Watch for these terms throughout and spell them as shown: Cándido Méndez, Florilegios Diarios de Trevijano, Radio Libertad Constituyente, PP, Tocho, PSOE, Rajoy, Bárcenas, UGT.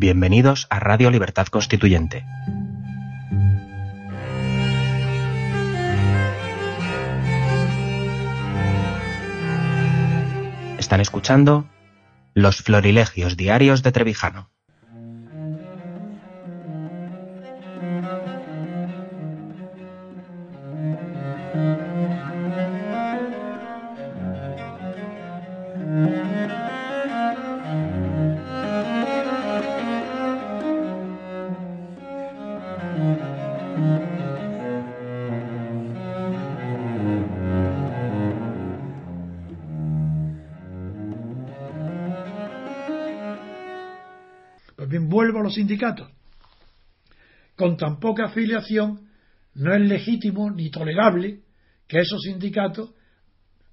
Bienvenidos a Radio Libertad Constituyente. Están escuchando Los Florilegios Diarios de Trevijano. Vuelvo a los sindicatos. Con tan poca afiliación no es legítimo ni tolerable que esos sindicatos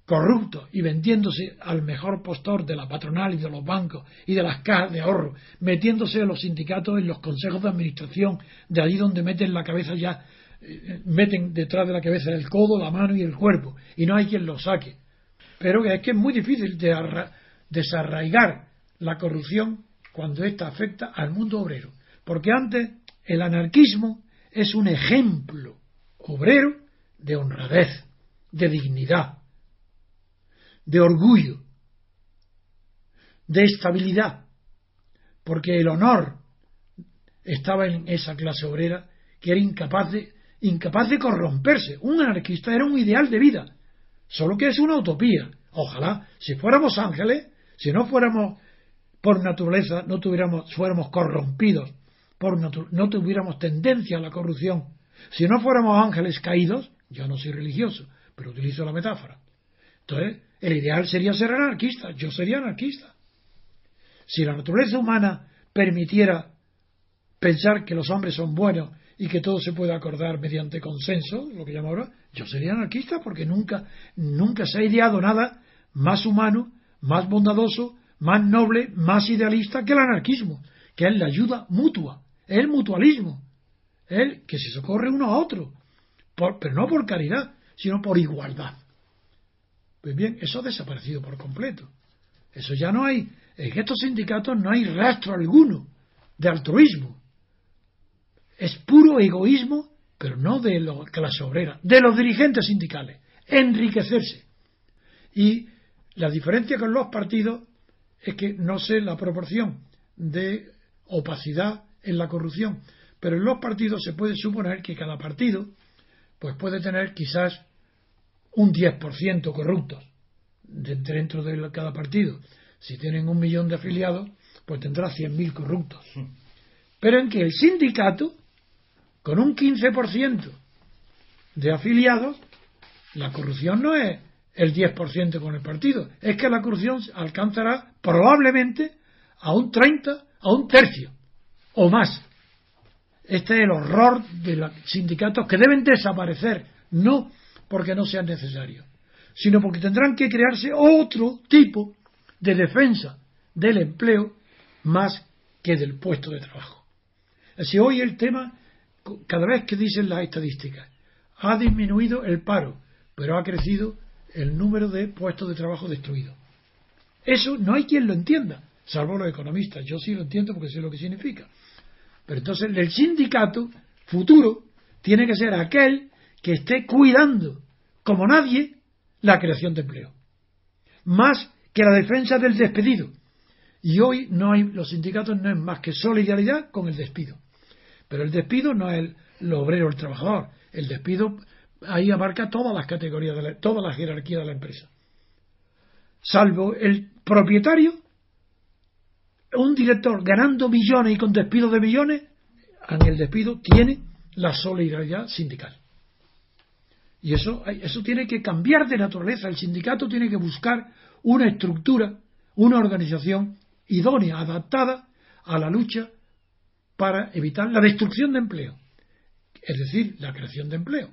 corruptos y vendiéndose al mejor postor de la patronal y de los bancos y de las cajas de ahorro, metiéndose a los sindicatos en los consejos de administración, de allí donde meten la cabeza ya, meten detrás de la cabeza el codo, la mano y el cuerpo, y no hay quien los saque. Pero es que es muy difícil desarraigar la corrupción cuando ésta afecta al mundo obrero. Porque antes el anarquismo es un ejemplo obrero de honradez, de dignidad, de orgullo, de estabilidad. Porque el honor estaba en esa clase obrera que era incapaz de corromperse. Un anarquista era un ideal de vida, solo que es una utopía. Ojalá, si fuéramos ángeles, si no fuéramos... por naturaleza, fuéramos corrompidos, no tuviéramos tendencia a la corrupción. Si no fuéramos ángeles caídos, yo no soy religioso, pero utilizo la metáfora. Entonces, el ideal sería ser anarquista, yo sería anarquista. Si la naturaleza humana permitiera pensar que los hombres son buenos y que todo se puede acordar mediante consenso, lo que llamo ahora, yo sería anarquista, porque nunca se ha ideado nada más humano, más bondadoso, más noble, más idealista que el anarquismo, que es la ayuda mutua, el mutualismo, el que se socorre uno a otro, pero no por caridad, sino por igualdad. Pues bien, eso ha desaparecido por completo. Eso ya no hay, en estos sindicatos no hay rastro alguno de altruismo. Es puro egoísmo, pero no de la clase obrera, de los dirigentes sindicales, enriquecerse. Y la diferencia con los partidos es que no sé la proporción de opacidad en la corrupción, pero en los partidos se puede suponer que cada partido pues puede tener quizás un 10% corruptos dentro de cada partido. Si tienen 1.000.000 de afiliados, pues tendrá 100.000 corruptos. Pero en que el sindicato, con un 15% de afiliados, la corrupción no es el 10% con el partido, es que la corrupción alcanzará probablemente a un 30, a un tercio o más. Este es el horror de los sindicatos, que deben desaparecer, no porque no sean necesarios, sino porque tendrán que crearse otro tipo de defensa del empleo más que del puesto de trabajo. Así, hoy el tema, cada vez que dicen las estadísticas, ha disminuido el paro, pero ha crecido el número de puestos de trabajo destruidos. Eso no hay quien lo entienda, salvo los economistas. Yo sí lo entiendo porque sé lo que significa. Pero entonces el sindicato futuro tiene que ser aquel que esté cuidando como nadie la creación de empleo, más que la defensa del despedido. Y hoy no hay, los sindicatos no es más que solidaridad con el despido. Pero el despido no es el obrero, el trabajador. El despido ahí abarca todas las categorías, toda la jerarquía de la empresa, salvo el propietario. Un director ganando millones y con despido de millones, en el despido tiene la solidaridad sindical. Y eso tiene que cambiar de naturaleza. El sindicato tiene que buscar una estructura, una organización idónea, adaptada a la lucha para evitar la destrucción de empleo, es decir, la creación de empleo.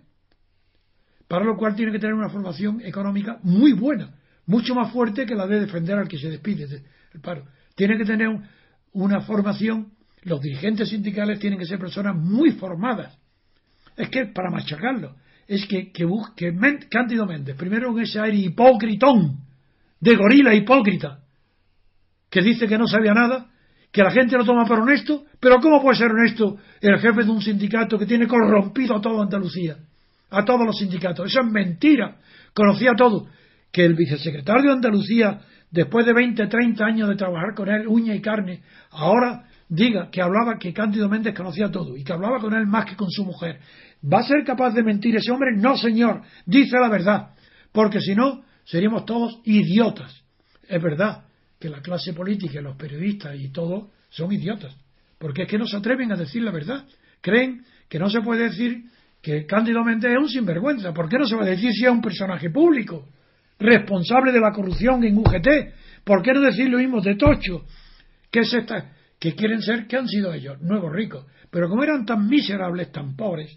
Para lo cual tiene que tener una formación económica muy buena, mucho más fuerte que la de defender al que se despide el paro. Tiene que tener una formación, los dirigentes sindicales tienen que ser personas muy formadas. Es que para machacarlo, es que busque Cándido Méndez, primero con ese aire hipócritón, de gorila hipócrita, que dice que no sabía nada, que la gente lo toma por honesto. Pero ¿cómo puede ser honesto el jefe de un sindicato que tiene corrompido a toda Andalucía, a todos los sindicatos? Eso es mentira, conocía a todos. Que el vicesecretario de Andalucía, después de 20, 30 años de trabajar con él, uña y carne, ahora diga que hablaba, que Cándido Méndez conocía todo y que hablaba con él más que con su mujer. ¿Va a ser capaz de mentir ese hombre? No, señor, dice la verdad, porque si no, seríamos todos idiotas. Es verdad que la clase política, los periodistas y todo son idiotas, porque es que no se atreven a decir la verdad. Creen que no se puede decir que Cándido Méndez es un sinvergüenza. ¿Por qué no se va a decir si es un personaje público, responsable de la corrupción en UGT? ¿Por qué no decir lo mismo de Tocho? ¿Qué es esta? Que quieren ser, que han sido ellos, nuevos ricos. Pero como eran tan miserables, tan pobres,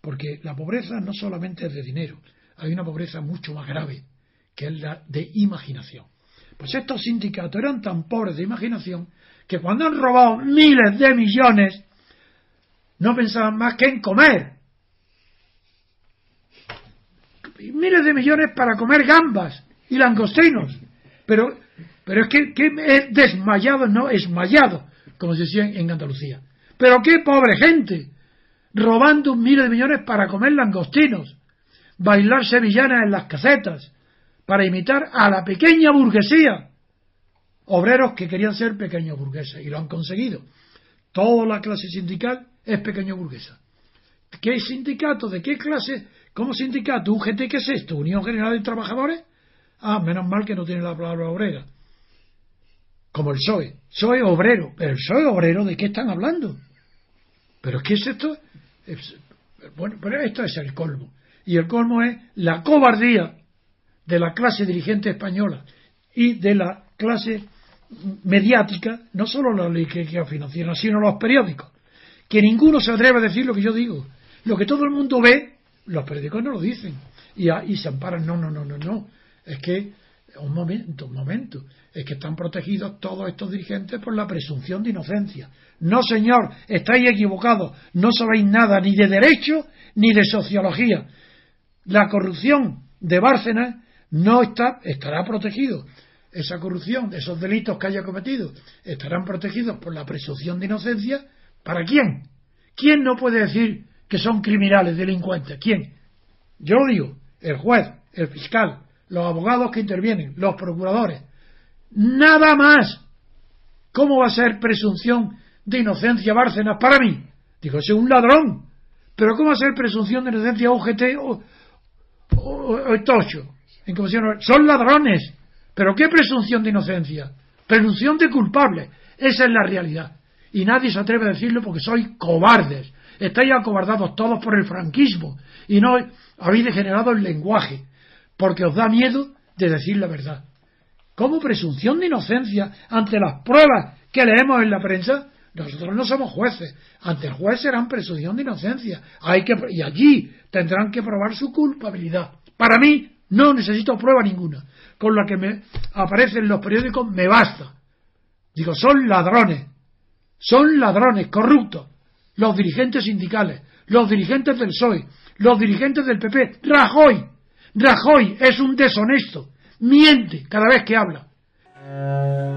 porque la pobreza no solamente es de dinero, hay una pobreza mucho más grave, que es la de imaginación. Pues estos sindicatos eran tan pobres de imaginación que cuando han robado miles de millones no pensaban más que en comer. Miles de millones para comer gambas y langostinos. Pero es que es desmayado, no esmayado, como se decía en Andalucía. Pero qué pobre gente, robando miles de millones para comer langostinos, bailar sevillanas en las casetas, para imitar a la pequeña burguesía. Obreros que querían ser pequeños burgueses y lo han conseguido. Toda la clase sindical es pequeño burguesa. ¿Qué sindicato? ¿De qué clase? ¿Cómo sindicato? ¿UGT qué es esto? ¿Unión General de Trabajadores? Ah, menos mal que no tiene la palabra obrera. Como el PSOE. PSOE obrero. ¿Pero el PSOE obrero de qué están hablando? ¿Pero qué es esto? Bueno, pero esto es el colmo. Y el colmo es la cobardía de la clase dirigente española y de la clase mediática, no solo la oligarquía financiera, sino los periódicos. Que ninguno se atreve a decir lo que yo digo. Lo que todo el mundo ve, los periódicos no lo dicen. Y se amparan. No. Es que, un momento, es que están protegidos todos estos dirigentes por la presunción de inocencia. No, señor, estáis equivocados. No sabéis nada ni de derecho ni de sociología. La corrupción de Bárcenas no estará protegido. Esa corrupción, esos delitos que haya cometido, estarán protegidos por la presunción de inocencia. ¿Para quién? ¿Quién no puede decir que son criminales, delincuentes? ¿Quién? Yo lo digo, el juez, el fiscal, los abogados que intervienen, los procuradores. ¡Nada más! ¿Cómo va a ser presunción de inocencia Bárcenas para mí? Digo, es un ladrón. ¿Pero cómo va a ser presunción de inocencia UGT o Tocho? En comisión, son ladrones. ¿Pero qué presunción de inocencia? Presunción de culpable. Esa es la realidad. Y nadie se atreve a decirlo porque sois cobardes. Estáis acobardados todos por el franquismo y no habéis degenerado el lenguaje porque os da miedo de decir la verdad. ¿Cómo presunción de inocencia ante las pruebas que leemos en la prensa? Nosotros no somos jueces. Ante el juez serán presunción de inocencia. Y allí tendrán que probar su culpabilidad. Para mí no necesito prueba ninguna. Con la que me aparecen los periódicos me basta. Digo, son ladrones. Son ladrones, corruptos. Los dirigentes sindicales, los dirigentes del PSOE, los dirigentes del PP. Rajoy es un deshonesto, miente cada vez que habla.